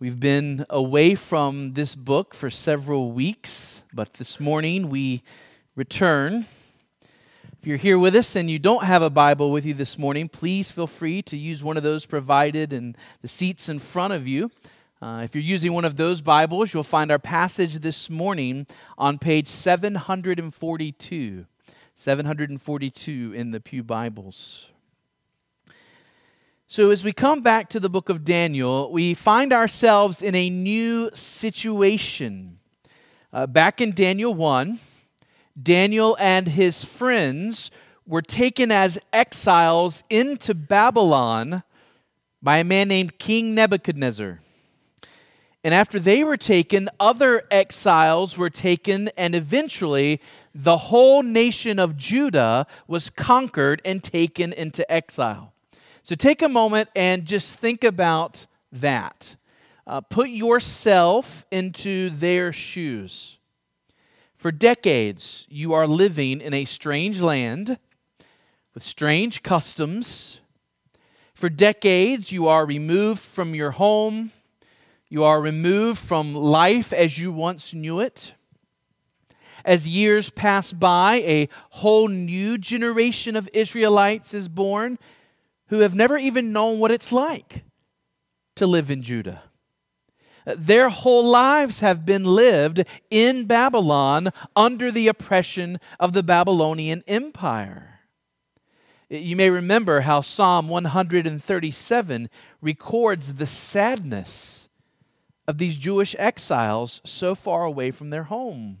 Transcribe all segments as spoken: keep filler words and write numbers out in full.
We've been away from this book for several weeks, but this morning we return. If you're here with us and you don't have a Bible with you this morning, please feel free to use one of those provided in the seats in front of you. Uh, if you're using one of those Bibles, you'll find our passage this morning on page seven forty-two. seven forty-two in the Pew Bibles. So as we come back to the book of Daniel, we find ourselves in a new situation. Uh, back in Daniel one, Daniel and his friends were taken as exiles into Babylon by a man named King Nebuchadnezzar. And after they were taken, other exiles were taken, and eventually the whole nation of Judah was conquered and taken into exile. So take a moment and just think about that. Uh, put yourself into their shoes. For decades, you are living in a strange land with strange customs. For decades, you are removed from your home. You are removed from life as you once knew it. As years pass by, a whole new generation of Israelites is born, who have never even known what it's like to live in Judah. Their whole lives have been lived in Babylon under the oppression of the Babylonian Empire. You may remember how Psalm one thirty-seven records the sadness of these Jewish exiles so far away from their home.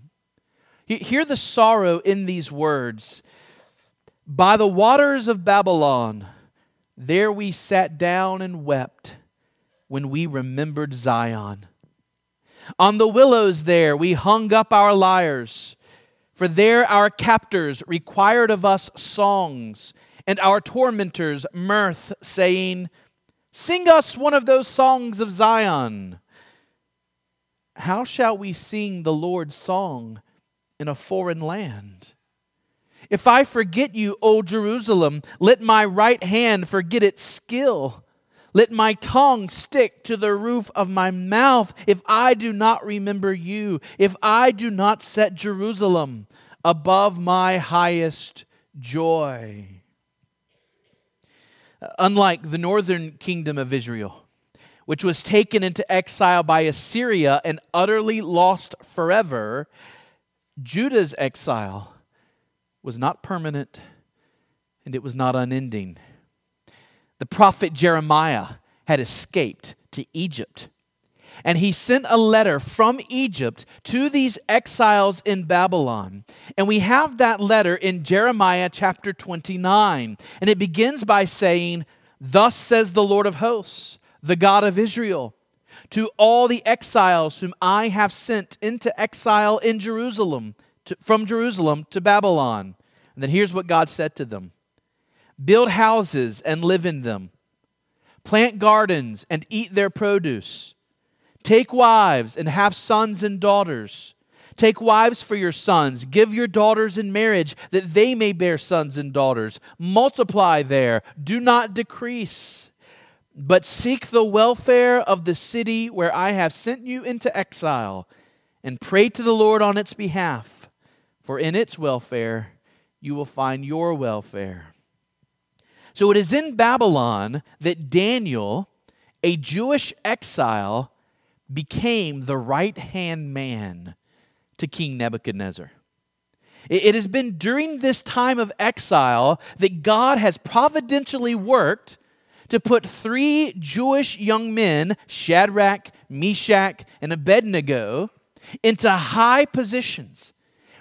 Hear the sorrow in these words. By the waters of Babylon, there we sat down and wept when we remembered Zion. On the willows there we hung up our lyres, for there our captors required of us songs, and our tormentors mirth, saying, Sing us one of those songs of Zion. How shall we sing the Lord's song in a foreign land? If I forget you, O Jerusalem, let my right hand forget its skill. Let my tongue stick to the roof of my mouth if I do not remember you, if I do not set Jerusalem above my highest joy. Unlike the northern kingdom of Israel, which was taken into exile by Assyria and utterly lost forever, Judah's exile was not permanent, and it was not unending. The prophet Jeremiah had escaped to Egypt, and he sent a letter from Egypt to these exiles in Babylon. And we have that letter in Jeremiah chapter twenty-nine, and it begins by saying, Thus says the Lord of hosts, the God of Israel, to all the exiles whom I have sent into exile in Jerusalem, to, from Jerusalem to Babylon. And then here's what God said to them. Build houses and live in them. Plant gardens and eat their produce. Take wives and have sons and daughters. Take wives for your sons. Give your daughters in marriage that they may bear sons and daughters. Multiply there. Do not decrease. But seek the welfare of the city where I have sent you into exile, and pray to the Lord on its behalf, for in its welfare you will find your welfare. So it is in Babylon that Daniel, a Jewish exile, became the right-hand man to King Nebuchadnezzar. It has been during this time of exile that God has providentially worked to put three Jewish young men, Shadrach, Meshach, and Abednego, into high positions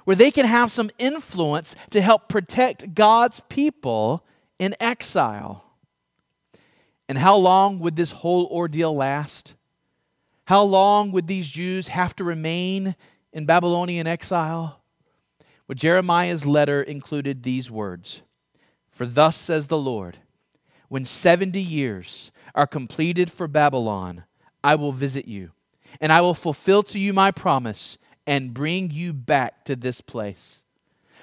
where they can have some influence to help protect God's people in exile. And how long would this whole ordeal last? How long would these Jews have to remain in Babylonian exile? Well, Jeremiah's letter included these words, For thus says the Lord, When seventy years are completed for Babylon, I will visit you, and I will fulfill to you my promise and bring you back to this place.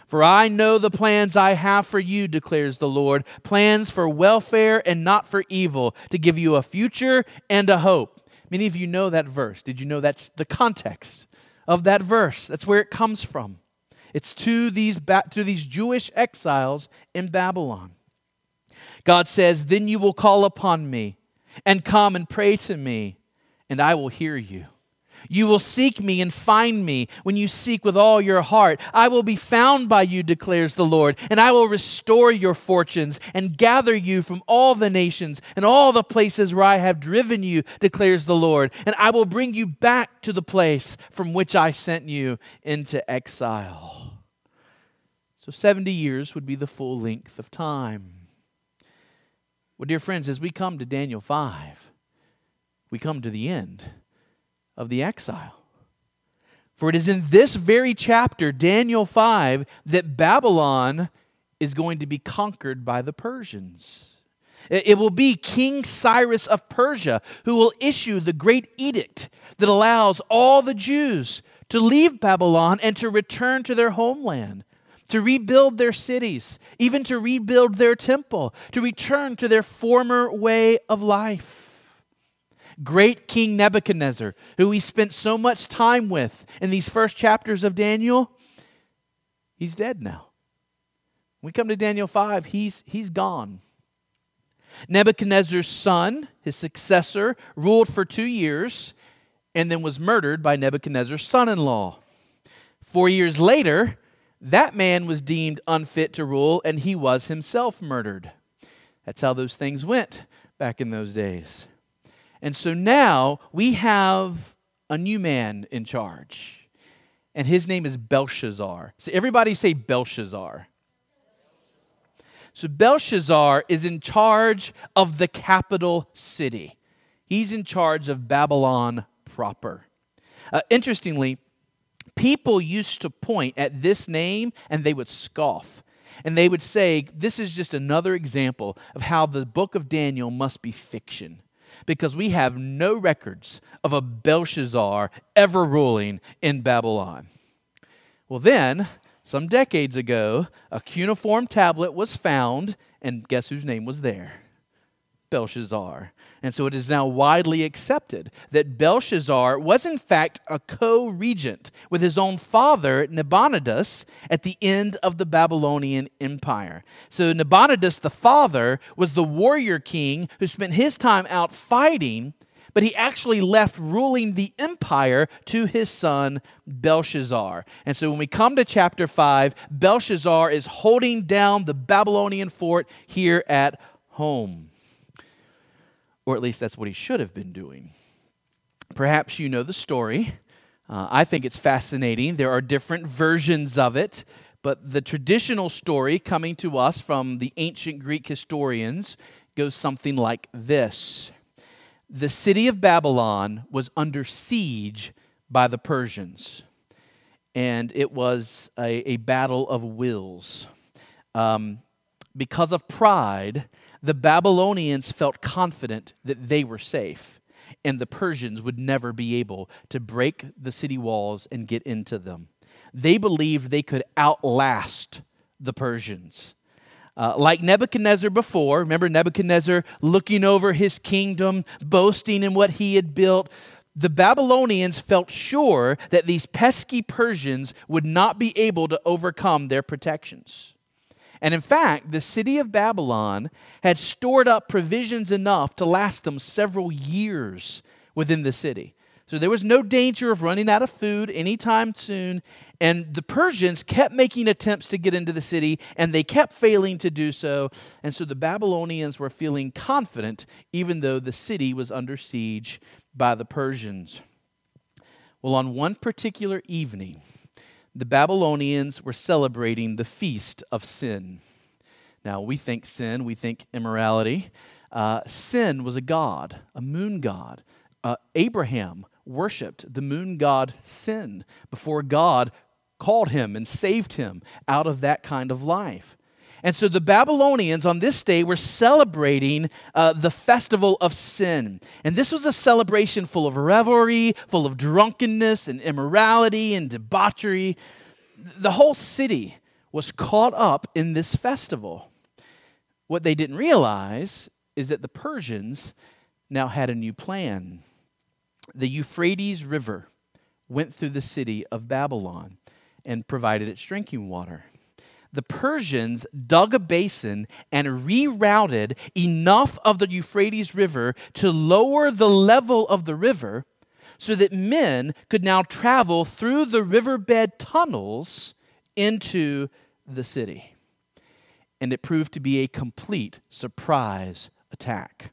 For I know the plans I have for you, declares the Lord, plans for welfare and not for evil, to give you a future and a hope. Many of you know that verse. Did you know that's the context of that verse? That's where it comes from. It's to these, ba- to these Jewish exiles in Babylon. God says, then you will call upon me and come and pray to me, and I will hear you. You will seek me and find me when you seek with all your heart. I will be found by you, declares the Lord, and I will restore your fortunes and gather you from all the nations and all the places where I have driven you, declares the Lord, and I will bring you back to the place from which I sent you into exile. So seventy years would be the full length of time. Well, dear friends, as we come to Daniel five, we come to the end of the exile. For it is in this very chapter, Daniel five, that Babylon is going to be conquered by the Persians. It will be King Cyrus of Persia who will issue the great edict that allows all the Jews to leave Babylon and to return to their homeland, to rebuild their cities, even to rebuild their temple, to return to their former way of life. Great King Nebuchadnezzar, who we spent so much time with in these first chapters of Daniel, he's dead now. When we come to Daniel five, he's, he's gone. Nebuchadnezzar's son, his successor, ruled for two years and then was murdered by Nebuchadnezzar's son-in-law. Four years later, that man was deemed unfit to rule and he was himself murdered. That's how those things went back in those days. And so now we have a new man in charge. And his name is Belshazzar. So everybody say Belshazzar. So Belshazzar is in charge of the capital city. He's in charge of Babylon proper. Uh, interestingly, people used to point at this name and they would scoff. And they would say, this is just another example of how the book of Daniel must be fiction, because we have no records of a Belshazzar ever ruling in Babylon. Well then, some decades ago, a cuneiform tablet was found, and guess whose name was there? Belshazzar. And so it is now widely accepted that Belshazzar was in fact a co-regent with his own father, Nabonidus, at the end of the Babylonian Empire. So Nabonidus, the father, was the warrior king who spent his time out fighting, but he actually left ruling the empire to his son, Belshazzar. And so when we come to chapter five, Belshazzar is holding down the Babylonian fort here at home. Or at least that's what he should have been doing. Perhaps you know the story. Uh, I think it's fascinating. There are different versions of it, but the traditional story coming to us from the ancient Greek historians goes something like this. The city of Babylon was under siege by the Persians, and it was a, a battle of wills. Um, because of pride, the Babylonians felt confident that they were safe, and the Persians would never be able to break the city walls and get into them. They believed they could outlast the Persians. Uh, like Nebuchadnezzar before, remember Nebuchadnezzar looking over his kingdom, boasting in what he had built, the Babylonians felt sure that these pesky Persians would not be able to overcome their protections. And in fact, the city of Babylon had stored up provisions enough to last them several years within the city. So there was no danger of running out of food anytime soon. And the Persians kept making attempts to get into the city, and they kept failing to do so. And so the Babylonians were feeling confident, even though the city was under siege by the Persians. Well, on one particular evening, the Babylonians were celebrating the feast of Sin. Now, we think sin, we think immorality. Uh, sin was a god, a moon god. Uh, Abraham worshipped the moon god Sin before God called him and saved him out of that kind of life. And so the Babylonians on this day were celebrating uh, the festival of Sin. And this was a celebration full of revelry, full of drunkenness and immorality and debauchery. The whole city was caught up in this festival. What they didn't realize is that the Persians now had a new plan. the Euphrates River went through the city of Babylon and provided its drinking water. The Persians dug a basin and rerouted enough of the Euphrates River to lower the level of the river so that men could now travel through the riverbed tunnels into the city. And it proved to be a complete surprise attack.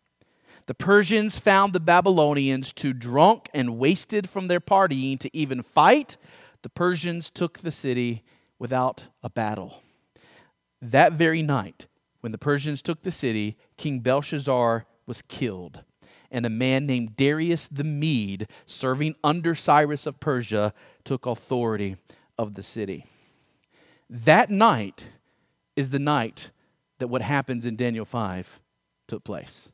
The Persians found the Babylonians too drunk and wasted from their partying to even fight. The Persians took the city without a battle. That very night, when the Persians took the city, King Belshazzar was killed, and a man named Darius the Mede, serving under Cyrus of Persia, took authority of the city. That night is the night that what happens in Daniel five took place.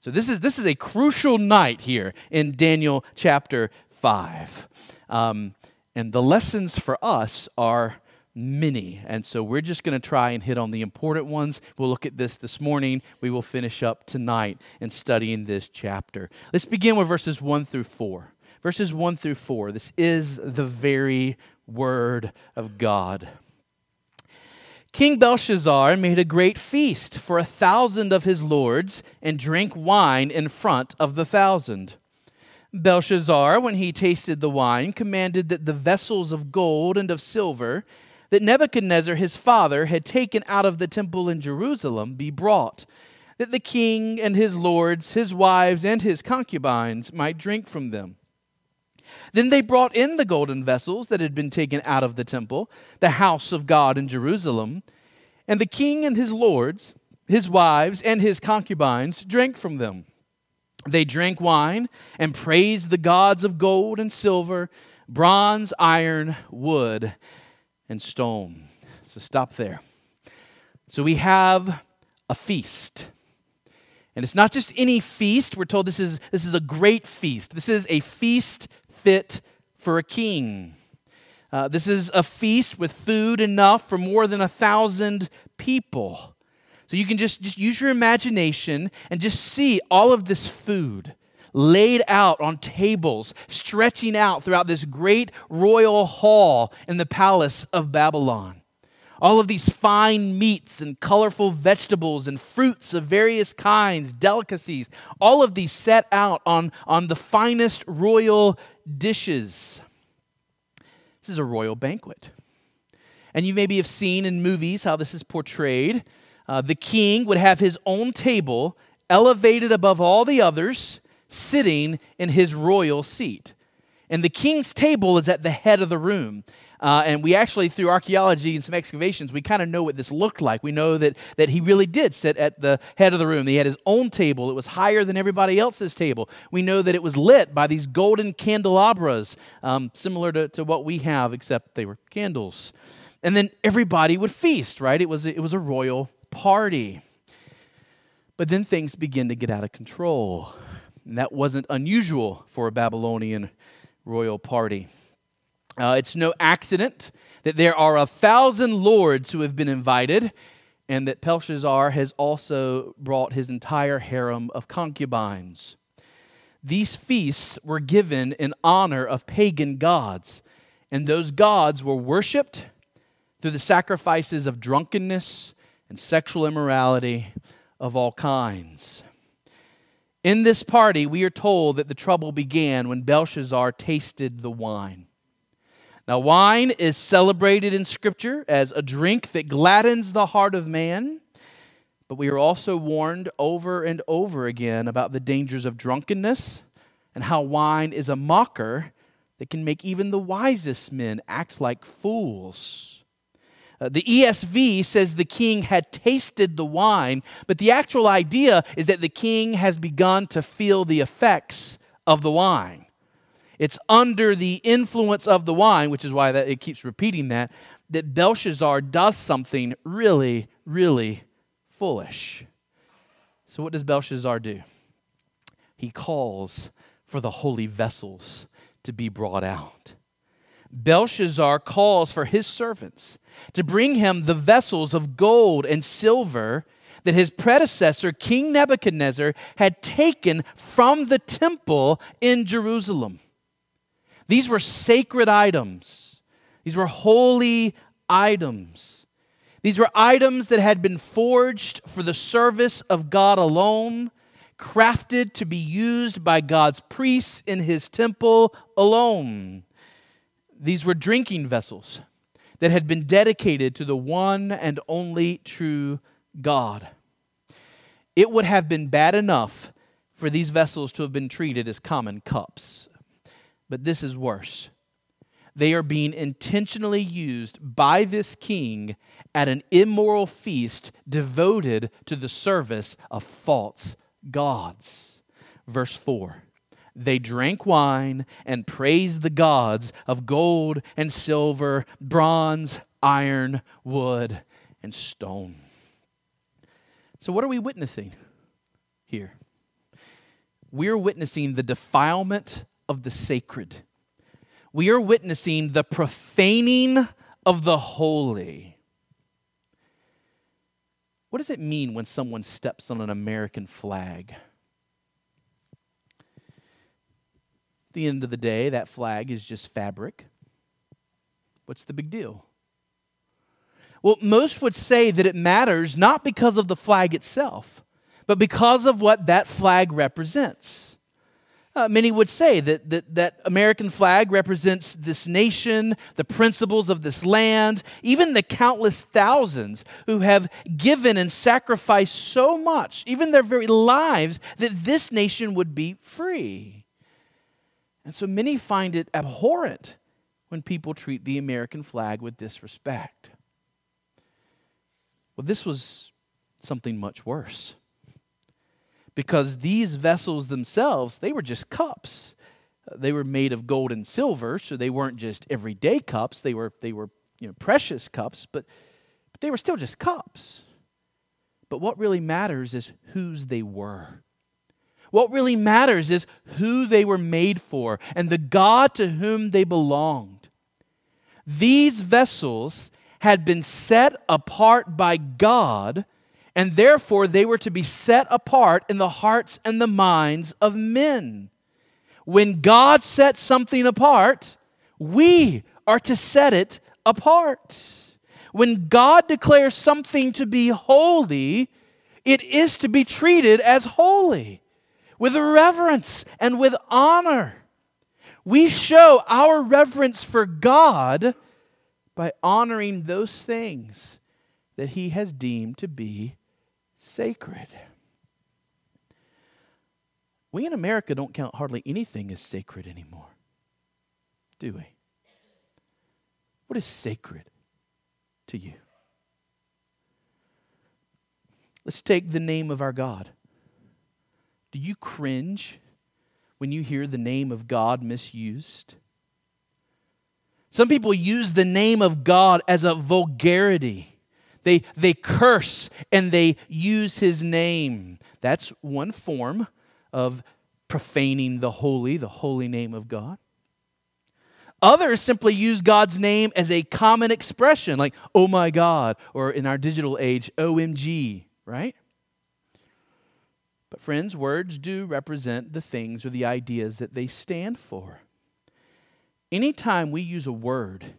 So this is this is a crucial night here in Daniel chapter five. Um, and the lessons for us are many. And so we're just going to try and hit on the important ones. We'll look at this this morning. We will finish up tonight in studying this chapter. Let's begin with verses one through four. Verses one through four. This is the very word of God. King Belshazzar made a great feast for a thousand of his lords and drank wine in front of the thousand. Belshazzar, when he tasted the wine, commanded that the vessels of gold and of silver that Nebuchadnezzar his father had taken out of the temple in Jerusalem be brought, that the king and his lords, his wives, and his concubines might drink from them. Then they brought in the golden vessels that had been taken out of the temple, the house of God in Jerusalem, and the king and his lords, his wives, and his concubines drank from them. They drank wine and praised the gods of gold and silver, bronze, iron, wood, and stone. So stop there. So we have a feast. And it's not just any feast. We're told this is, this is a great feast. This is a feast fit for a king. Uh, this is a feast with food enough for more than a thousand people. So you can just, just use your imagination and just see all of this food laid out on tables, stretching out throughout this great royal hall in the palace of Babylon. All of these fine meats and colorful vegetables and fruits of various kinds, delicacies, all of these set out on, on the finest royal dishes. This is a royal banquet. And you maybe have seen in movies how this is portrayed. Uh, the king would have his own table elevated above all the others, sitting in his royal seat. And the king's table is at the head of the room. Uh, and we actually, through archaeology and some excavations, we kind of know what this looked like. We know that, that he really did sit at the head of the room. He had his own table. It was higher than everybody else's table. We know that it was lit by these golden candelabras, um, similar to, to what we have, except they were candles. And then everybody would feast, right? It was, it was a royal party. But then things begin to get out of control. And that wasn't unusual for a Babylonian royal party. Uh, it's no accident that there are a thousand lords who have been invited, and that Belshazzar has also brought his entire harem of concubines. These feasts were given in honor of pagan gods, and those gods were worshipped through the sacrifices of drunkenness and sexual immorality of all kinds. In this party, we are told that the trouble began when Belshazzar tasted the wine. Now, wine is celebrated in Scripture as a drink that gladdens the heart of man, but we are also warned over and over again about the dangers of drunkenness and how wine is a mocker that can make even the wisest men act like fools. Uh, the E S V says the king had tasted the wine, but the actual idea is that the king has begun to feel the effects of the wine. It's under the influence of the wine, which is why that it keeps repeating that, that Belshazzar does something really, really foolish. So what does Belshazzar do? He calls for the holy vessels to be brought out. Belshazzar calls for his servants to bring him the vessels of gold and silver that his predecessor, King Nebuchadnezzar, had taken from the temple in Jerusalem. These were sacred items. These were holy items. These were items that had been forged for the service of God alone, crafted to be used by God's priests in his temple alone. These were drinking vessels that had been dedicated to the one and only true God. It would have been bad enough for these vessels to have been treated as common cups. But this is worse. They are being intentionally used by this king at an immoral feast devoted to the service of false gods. Verse four. They drank wine and praised the gods of gold and silver, bronze, iron, wood, and stone. So what are we witnessing here? We're witnessing the defilement of the sacred. We are witnessing the profaning of the holy. What does it mean when someone steps on an American flag? At the end of the day, that flag is just fabric. What's the big deal? Well, most would say that it matters not because of the flag itself, but because of what that flag represents. Uh, many would say that, that that American flag represents this nation, the principles of this land, even the countless thousands who have given and sacrificed so much, even their very lives, that this nation would be free. And so many find it abhorrent when people treat the American flag with disrespect. Well, this was something much worse. Because these vessels themselves, they were just cups. They were made of gold and silver, so they weren't just everyday cups. They were, they were you know, precious cups, but, but they were still just cups. But what really matters is whose they were. What really matters is who they were made for and the God to whom they belonged. These vessels had been set apart by God, and therefore they were to be set apart in the hearts and the minds of men. When God sets something apart, we are to set it apart. When God declares something to be holy, it is to be treated as holy, with reverence and with honor. We show our reverence for God by honoring those things that He has deemed to be sacred. We in America don't count hardly anything as sacred anymore, do we? What is sacred to you? Let's take the name of our God. Do you cringe when you hear the name of God misused? Some people use the name of God as a vulgarity. They, they curse and they use His name. That's one form of profaning the holy, the holy name of God. Others simply use God's name as a common expression, like, oh my God, or in our digital age, O M G, right? But friends, words do represent the things or the ideas that they stand for. Anytime we use a word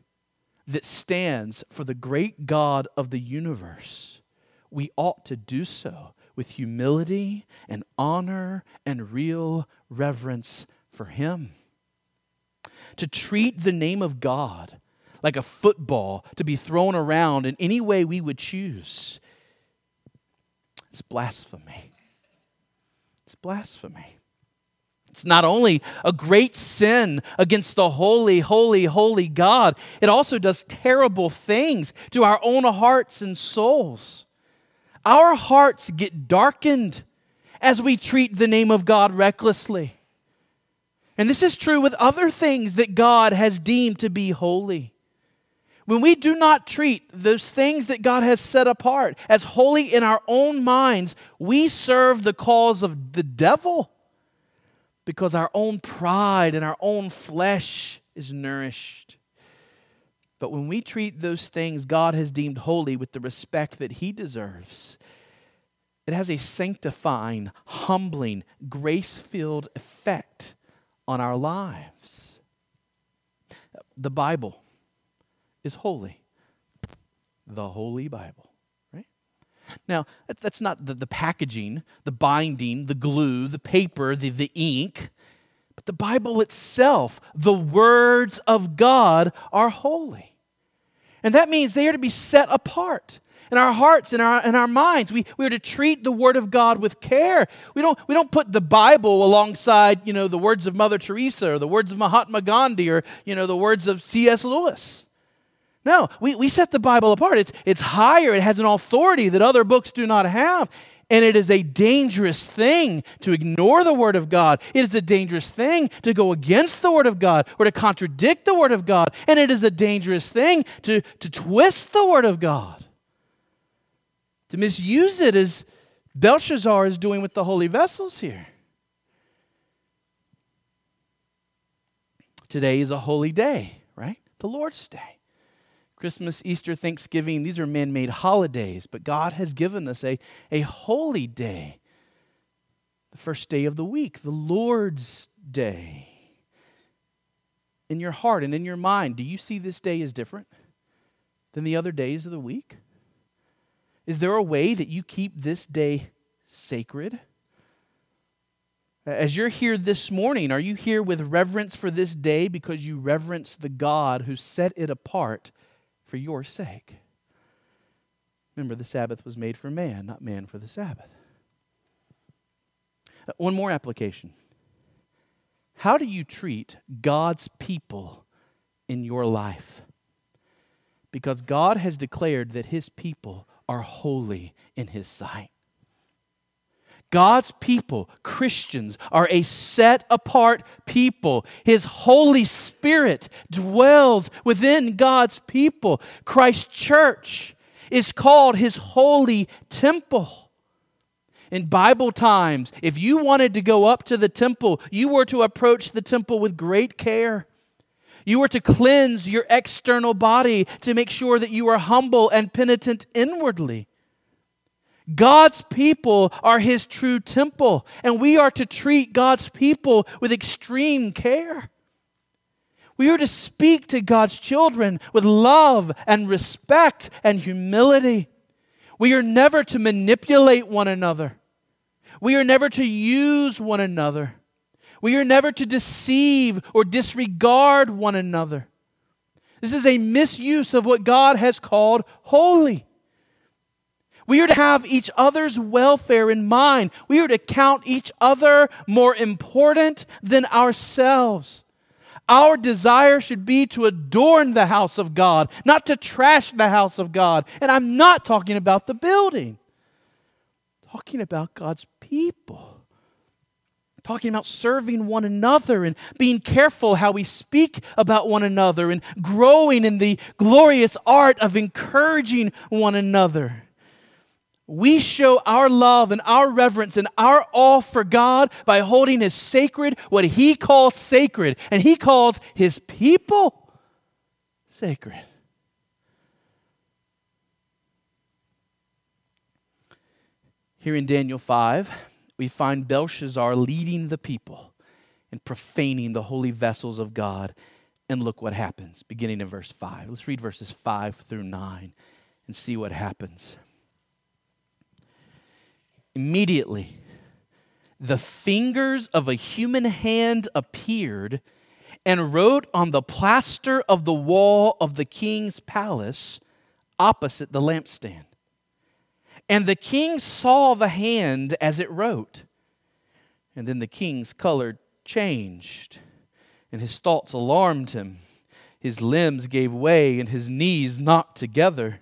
that stands for the great God of the universe, we ought to do so with humility and honor and real reverence for Him. To treat the name of God like a football to be thrown around in any way we would choose, it's blasphemy. It's blasphemy. It's not only a great sin against the holy, holy, holy God, it also does terrible things to our own hearts and souls. Our hearts get darkened as we treat the name of God recklessly. And this is true with other things that God has deemed to be holy. When we do not treat those things that God has set apart as holy in our own minds, we serve the cause of the devil because our own pride and our own flesh is nourished. But when we treat those things God has deemed holy with the respect that He deserves, It has a sanctifying, humbling, grace-filled effect on our lives. The Bible is holy. The Holy Bible. Now, that's not the, the packaging, the binding, the glue, the paper, the, the ink. But the Bible itself, the words of God, are holy. And that means they are to be set apart. In our hearts, in our in our minds, we, we are to treat the Word of God with care. We don't we don't put the Bible alongside, you know, the words of Mother Teresa or the words of Mahatma Gandhi or, you know, the words of C S Lewis. No, we, we set the Bible apart. It's, it's higher. It has an authority that other books do not have. And it is a dangerous thing to ignore the Word of God. It is a dangerous thing to go against the Word of God or to contradict the Word of God. And it is a dangerous thing to, to twist the Word of God. To misuse it as Belshazzar is doing with the holy vessels here. Today is a holy day, right? The Lord's Day. Christmas, Easter, Thanksgiving, these are man-made holidays, but God has given us a, a holy day, the first day of the week, the Lord's Day. In your heart and in your mind, do you see this day as different than the other days of the week? Is there a way that you keep this day sacred? As you're here this morning, are you here with reverence for this day because you reverence the God who set it apart for your sake? Remember, the Sabbath was made for man, not man for the Sabbath. One more application. How do you treat God's people in your life? Because God has declared that His people are holy in His sight. God's people, Christians, are a set-apart people. His Holy Spirit dwells within God's people. Christ's church is called His holy temple. In Bible times, if you wanted to go up to the temple, you were to approach the temple with great care. You were to cleanse your external body to make sure that you are humble and penitent inwardly. God's people are His true temple, and we are to treat God's people with extreme care. We are to speak to God's children with love and respect and humility. We are never to manipulate one another. We are never to use one another. We are never to deceive or disregard one another. This is a misuse of what God has called holy. We are to have each other's welfare in mind. We are to count each other more important than ourselves. Our desire should be to adorn the house of God, not to trash the house of God. And I'm not talking about the building. I'm talking about God's people. I'm talking about serving one another and being careful how we speak about one another and growing in the glorious art of encouraging one another. We show our love and our reverence and our awe for God by holding His sacred, what He calls sacred, and He calls His people sacred. Here in Daniel five, we find Belshazzar leading the people and profaning the holy vessels of God. And look what happens, beginning in verse five. Let's read verses five through nine and see what happens. Immediately, the fingers of a human hand appeared and wrote on the plaster of the wall of the king's palace opposite the lampstand. And the king saw the hand as it wrote. And then the king's color changed, and his thoughts alarmed him. His limbs gave way, and his knees knocked together.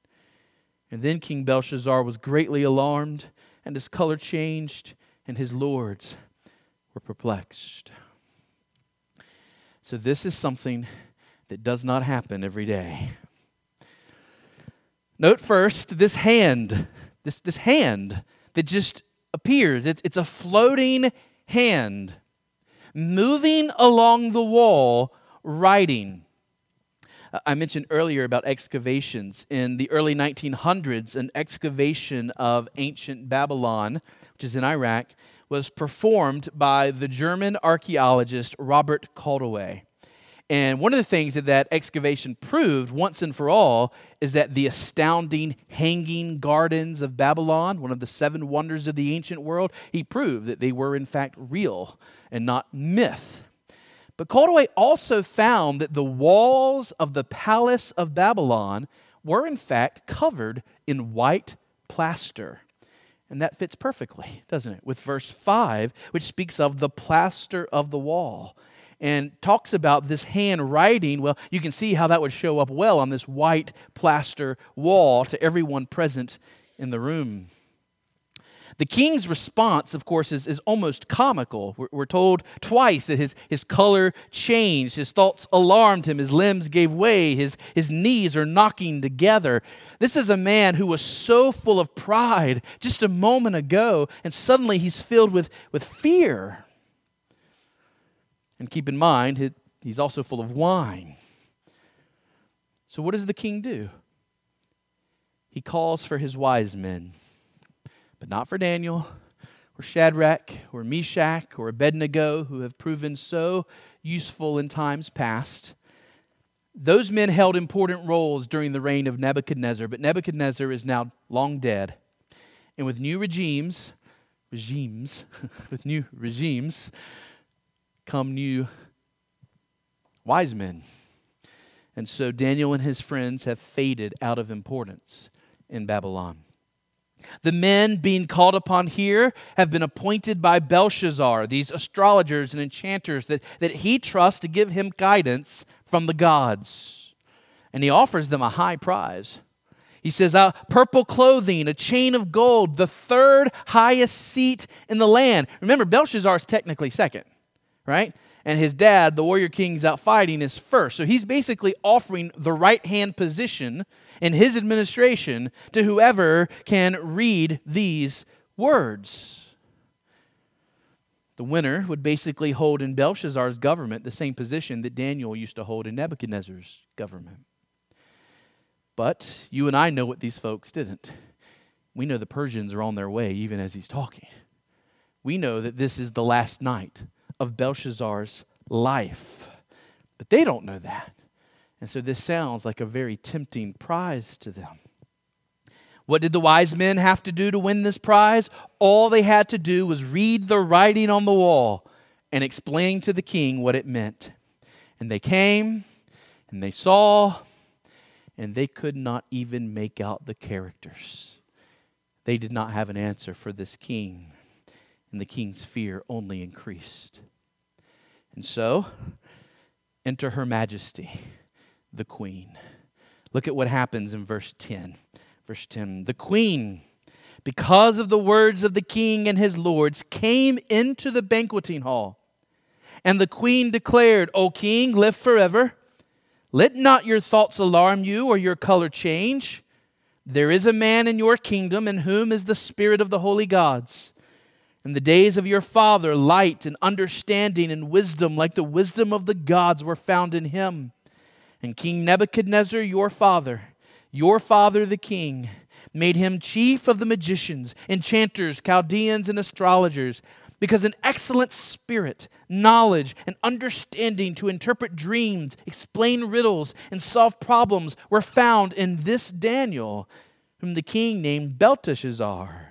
And then King Belshazzar was greatly alarmed, and his color changed, and his lords were perplexed. So this is something that does not happen every day. Note first, this hand, this, this hand that just appears. It's, it's a floating hand moving along the wall, writing. I mentioned earlier about excavations. In the early nineteen hundreds, an excavation of ancient Babylon, which is in Iraq, was performed by the German archaeologist Robert Koldewey. And one of the things that that excavation proved once and for all is that the astounding hanging gardens of Babylon, one of the seven wonders of the ancient world, he proved that they were in fact real and not myth. But Koldewey also found that the walls of the palace of Babylon were in fact covered in white plaster. And that fits perfectly, doesn't it, with verse five, which speaks of the plaster of the wall and talks about this handwriting. Well, you can see how that would show up well on this white plaster wall to everyone present in the room. The king's response, of course, is, is almost comical. We're, we're told twice that his, his color changed, his thoughts alarmed him, his limbs gave way, his, his knees are knocking together. This is a man who was so full of pride just a moment ago, and suddenly he's filled with, with fear. And keep in mind, he's also full of wine. So what does the king do? He calls for his wise men. But not for Daniel, or Shadrach, or Meshach, or Abednego, who have proven so useful in times past. Those men held important roles during the reign of Nebuchadnezzar, but Nebuchadnezzar is now long dead. And with new regimes, regimes, with new regimes, come new wise men. And so Daniel and his friends have faded out of importance in Babylon. The men being called upon here have been appointed by Belshazzar, these astrologers and enchanters that, that he trusts to give him guidance from the gods. And he offers them a high prize. He says, uh, purple clothing, a chain of gold, the third highest seat in the land. Remember, Belshazzar is technically second, right? And his dad, the warrior king's out fighting, is first. So he's basically offering the right-hand position in his administration to whoever can read these words. The winner would basically hold in Belshazzar's government the same position that Daniel used to hold in Nebuchadnezzar's government. But you and I know what these folks didn't. We know the Persians are on their way even as he's talking. We know that this is the last night of Belshazzar's life. But they don't know that. And so this sounds like a very tempting prize to them. What did the wise men have to do to win this prize? All they had to do was read the writing on the wall and explain to the king what it meant. And they came, and they saw, and they could not even make out the characters. They did not have an answer for this king. And the king's fear only increased. And so, enter Her Majesty, the Queen. Look at what happens in verse ten. Verse ten, the Queen, because of the words of the king and his lords, came into the banqueting hall. And the Queen declared, O King, live forever. Let not your thoughts alarm you or your color change. There is a man in your kingdom in whom is the spirit of the holy gods. In the days of your father, light and understanding and wisdom, like the wisdom of the gods, were found in him. And King Nebuchadnezzar, your father, your father the king, made him chief of the magicians, enchanters, Chaldeans, and astrologers, because an excellent spirit, knowledge, and understanding to interpret dreams, explain riddles, and solve problems were found in this Daniel, whom the king named Belteshazzar.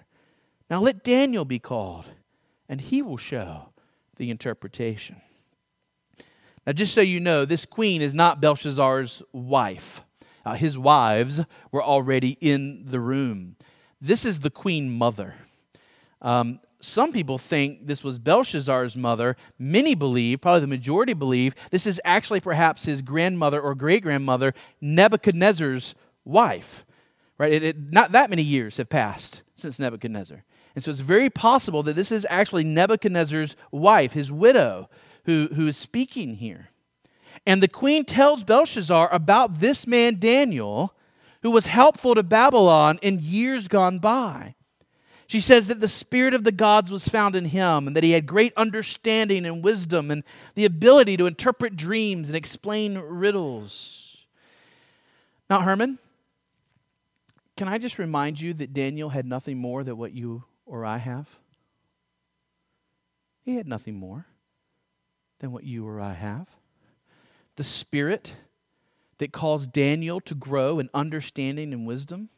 Now let Daniel be called, and he will show the interpretation. Now, just so you know, this queen is not Belshazzar's wife. Uh, his wives were already in the room. This is the queen mother. Um, some people think this was Belshazzar's mother. Many believe, probably the majority believe, this is actually perhaps his grandmother or great-grandmother, Nebuchadnezzar's wife. Right? It, it, not that many years have passed since Nebuchadnezzar. And so it's very possible that this is actually Nebuchadnezzar's wife, his widow, who, who is speaking here. And the queen tells Belshazzar about this man, Daniel, who was helpful to Babylon in years gone by. She says that the spirit of the gods was found in him and that he had great understanding and wisdom and the ability to interpret dreams and explain riddles. Mount Hermon, can I just remind you that Daniel had nothing more than what you or I have? He had nothing more than what you or I have. The spirit that caused Daniel to grow in understanding and wisdom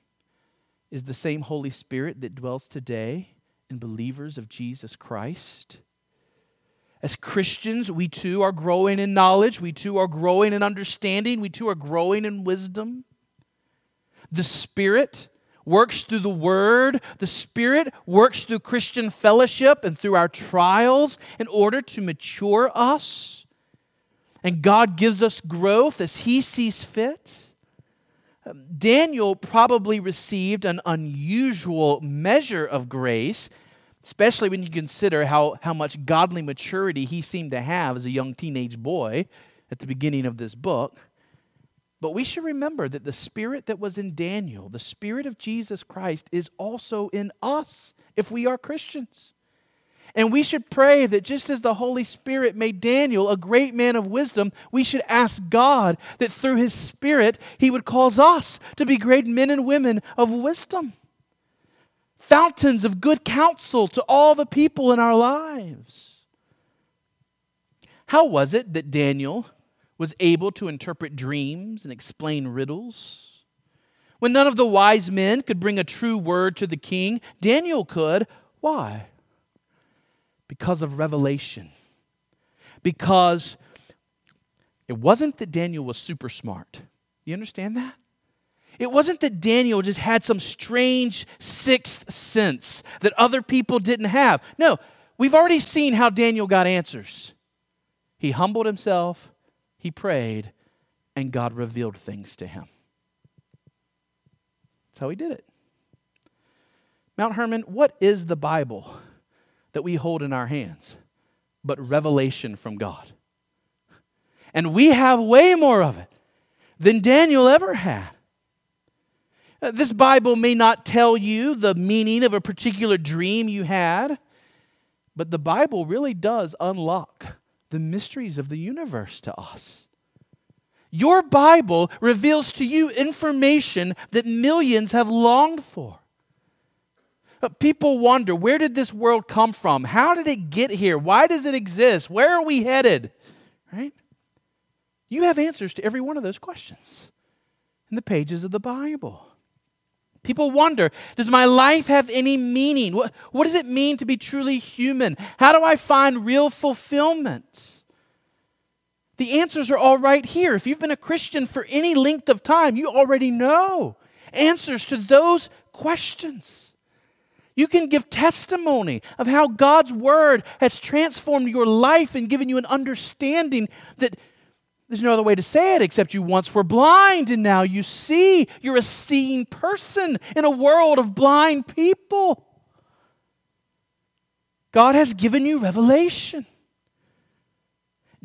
is the same Holy Spirit that dwells today in believers of Jesus Christ. As Christians, we too are growing in knowledge. We too are growing in understanding. We too are growing in wisdom. The Spirit works through the Word. The Spirit works through Christian fellowship and through our trials in order to mature us. And God gives us growth as He sees fit. Daniel probably received an unusual measure of grace, especially when you consider how, how much godly maturity he seemed to have as a young teenage boy at the beginning of this book. But we should remember that the spirit that was in Daniel, the spirit of Jesus Christ, is also in us if we are Christians. And we should pray that just as the Holy Spirit made Daniel a great man of wisdom, we should ask God that through His Spirit, He would cause us to be great men and women of wisdom. Fountains of good counsel to all the people in our lives. How was it that Daniel was able to interpret dreams and explain riddles? When none of the wise men could bring a true word to the king, Daniel could. Why? Because of revelation. Because it wasn't that Daniel was super smart. You understand that? It wasn't that Daniel just had some strange sixth sense that other people didn't have. No, we've already seen how Daniel got answers. He humbled himself, he prayed, and God revealed things to him. That's how he did it. Mount Hermon, what is the Bible that we hold in our hands, but revelation from God? And we have way more of it than Daniel ever had. This Bible may not tell you the meaning of a particular dream you had, but the Bible really does unlock the mysteries of the universe to us. Your Bible reveals to you information that millions have longed for. People wonder, where did this world come from? How did it get here? Why does it exist? Where are we headed? Right? You have answers to every one of those questions in the pages of the Bible. People wonder, does my life have any meaning? What, what does it mean to be truly human? How do I find real fulfillment? The answers are all right here. If you've been a Christian for any length of time, you already know answers to those questions. You can give testimony of how God's Word has transformed your life and given you an understanding that there's no other way to say it except you once were blind and now you see. You're a seeing person in a world of blind people. God has given you revelation.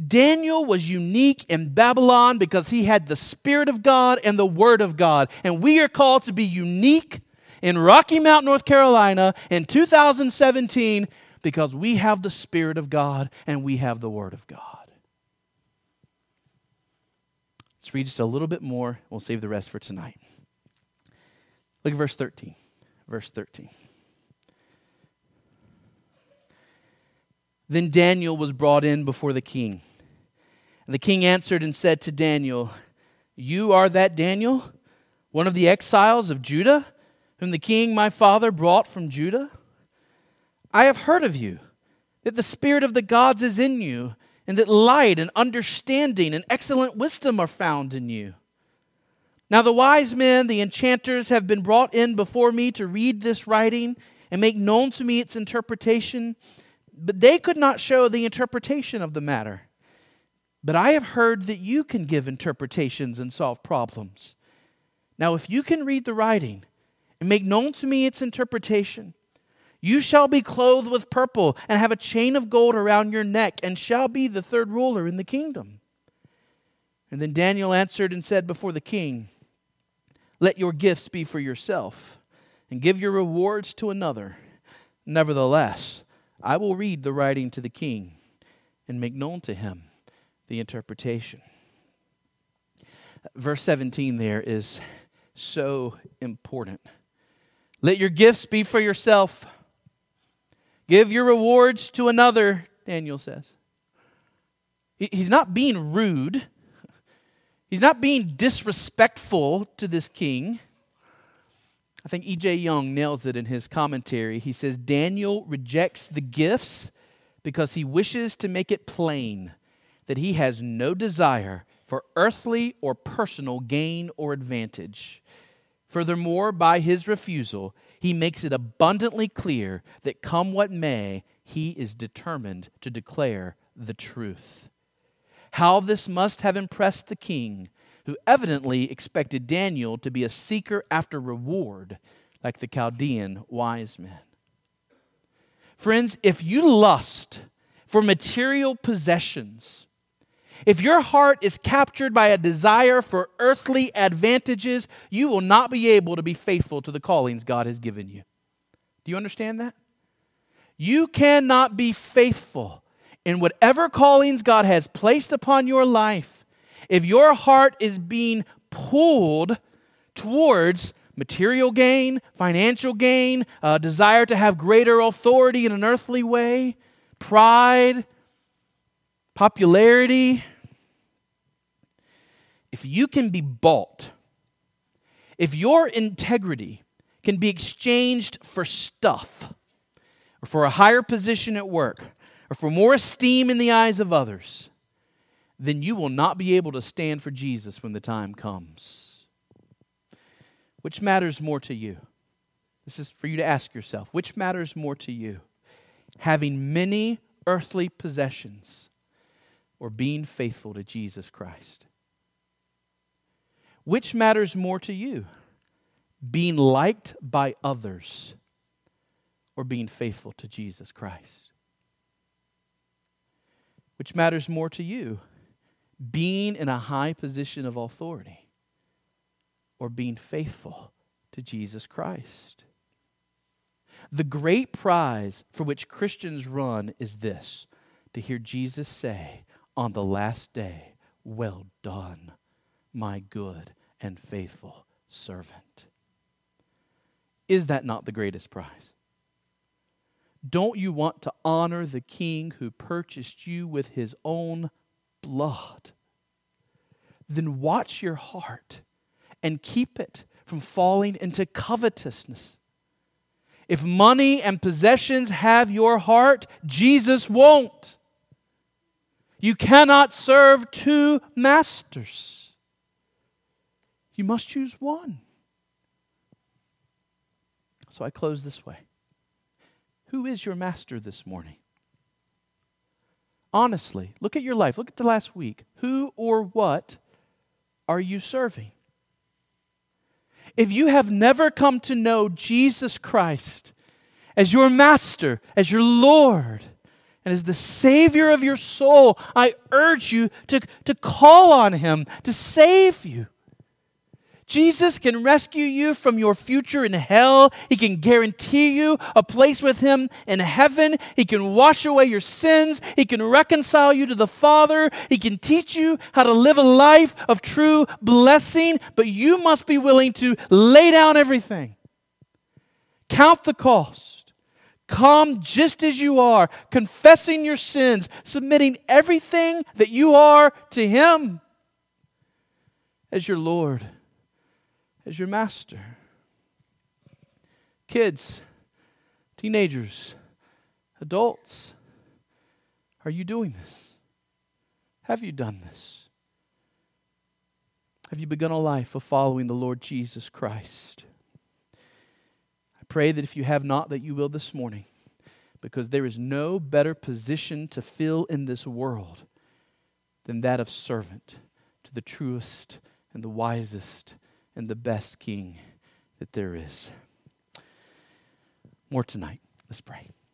Daniel was unique in Babylon because he had the Spirit of God and the Word of God. And we are called to be unique in Rocky Mount, North Carolina, in two thousand seventeen, because we have the Spirit of God and we have the Word of God. Let's read just a little bit more. We'll save the rest for tonight. Look at verse thirteen. Verse thirteen. Then Daniel was brought in before the king. And the king answered and said to Daniel, "You are that Daniel, one of the exiles of Judah, whom the king my father brought from Judah? I have heard of you, that the spirit of the gods is in you, and that light and understanding and excellent wisdom are found in you. Now the wise men, the enchanters, have been brought in before me to read this writing and make known to me its interpretation, but they could not show the interpretation of the matter. But I have heard that you can give interpretations and solve problems. Now if you can read the writing and make known to me its interpretation, You shall be clothed with purple and have a chain of gold around your neck and shall be the third ruler in the kingdom. And then Daniel answered and said before the king, let your gifts be for yourself and give your rewards to another. Nevertheless, I will read the writing to the king and make known to him the interpretation. Verse seventeen there is so important. Let your gifts be for yourself. Give your rewards to another, Daniel says. He's not being rude. He's not being disrespectful to this king. I think E J Young nails it in his commentary. He says, Daniel rejects the gifts because he wishes to make it plain that he has no desire for earthly or personal gain or advantage. Furthermore, by his refusal, he makes it abundantly clear that come what may, he is determined to declare the truth. How this must have impressed the king, who evidently expected Daniel to be a seeker after reward, like the Chaldean wise men. Friends, if you lust for material possessions, if your heart is captured by a desire for earthly advantages, you will not be able to be faithful to the callings God has given you. Do you understand that? You cannot be faithful in whatever callings God has placed upon your life if your heart is being pulled towards material gain, financial gain, a desire to have greater authority in an earthly way, pride, popularity. If you can be bought, if your integrity can be exchanged for stuff, or for a higher position at work, or for more esteem in the eyes of others, then you will not be able to stand for Jesus when the time comes. Which matters more to you? This is for you to ask yourself. Which matters more to you? Having many earthly possessions or being faithful to Jesus Christ? Which matters more to you? Being liked by others or being faithful to Jesus Christ? Which matters more to you? Being in a high position of authority or being faithful to Jesus Christ? The great prize for which Christians run is this, to hear Jesus say, on the last day, well done, my good and faithful servant. Is that not the greatest prize? Don't you want to honor the King who purchased you with his own blood? Then watch your heart and keep it from falling into covetousness. If money and possessions have your heart, Jesus won't. You cannot serve two masters. You must choose one. So I close this way. Who is your master this morning? Honestly, look at your life. Look at the last week. Who or what are you serving? If you have never come to know Jesus Christ as your master, as your Lord, and as the Savior of your soul, I urge you to, to call on Him to save you. Jesus can rescue you from your future in hell. He can guarantee you a place with Him in heaven. He can wash away your sins. He can reconcile you to the Father. He can teach you how to live a life of true blessing, but you must be willing to lay down everything. Count the cost. Come just as you are, confessing your sins, submitting everything that you are to Him as your Lord, as your Master. Kids, teenagers, adults, are you doing this? Have you done this? Have you begun a life of following the Lord Jesus Christ? Pray that if you have not, that you will this morning, because there is no better position to fill in this world than that of servant to the truest and the wisest and the best King that there is. More tonight. Let's pray.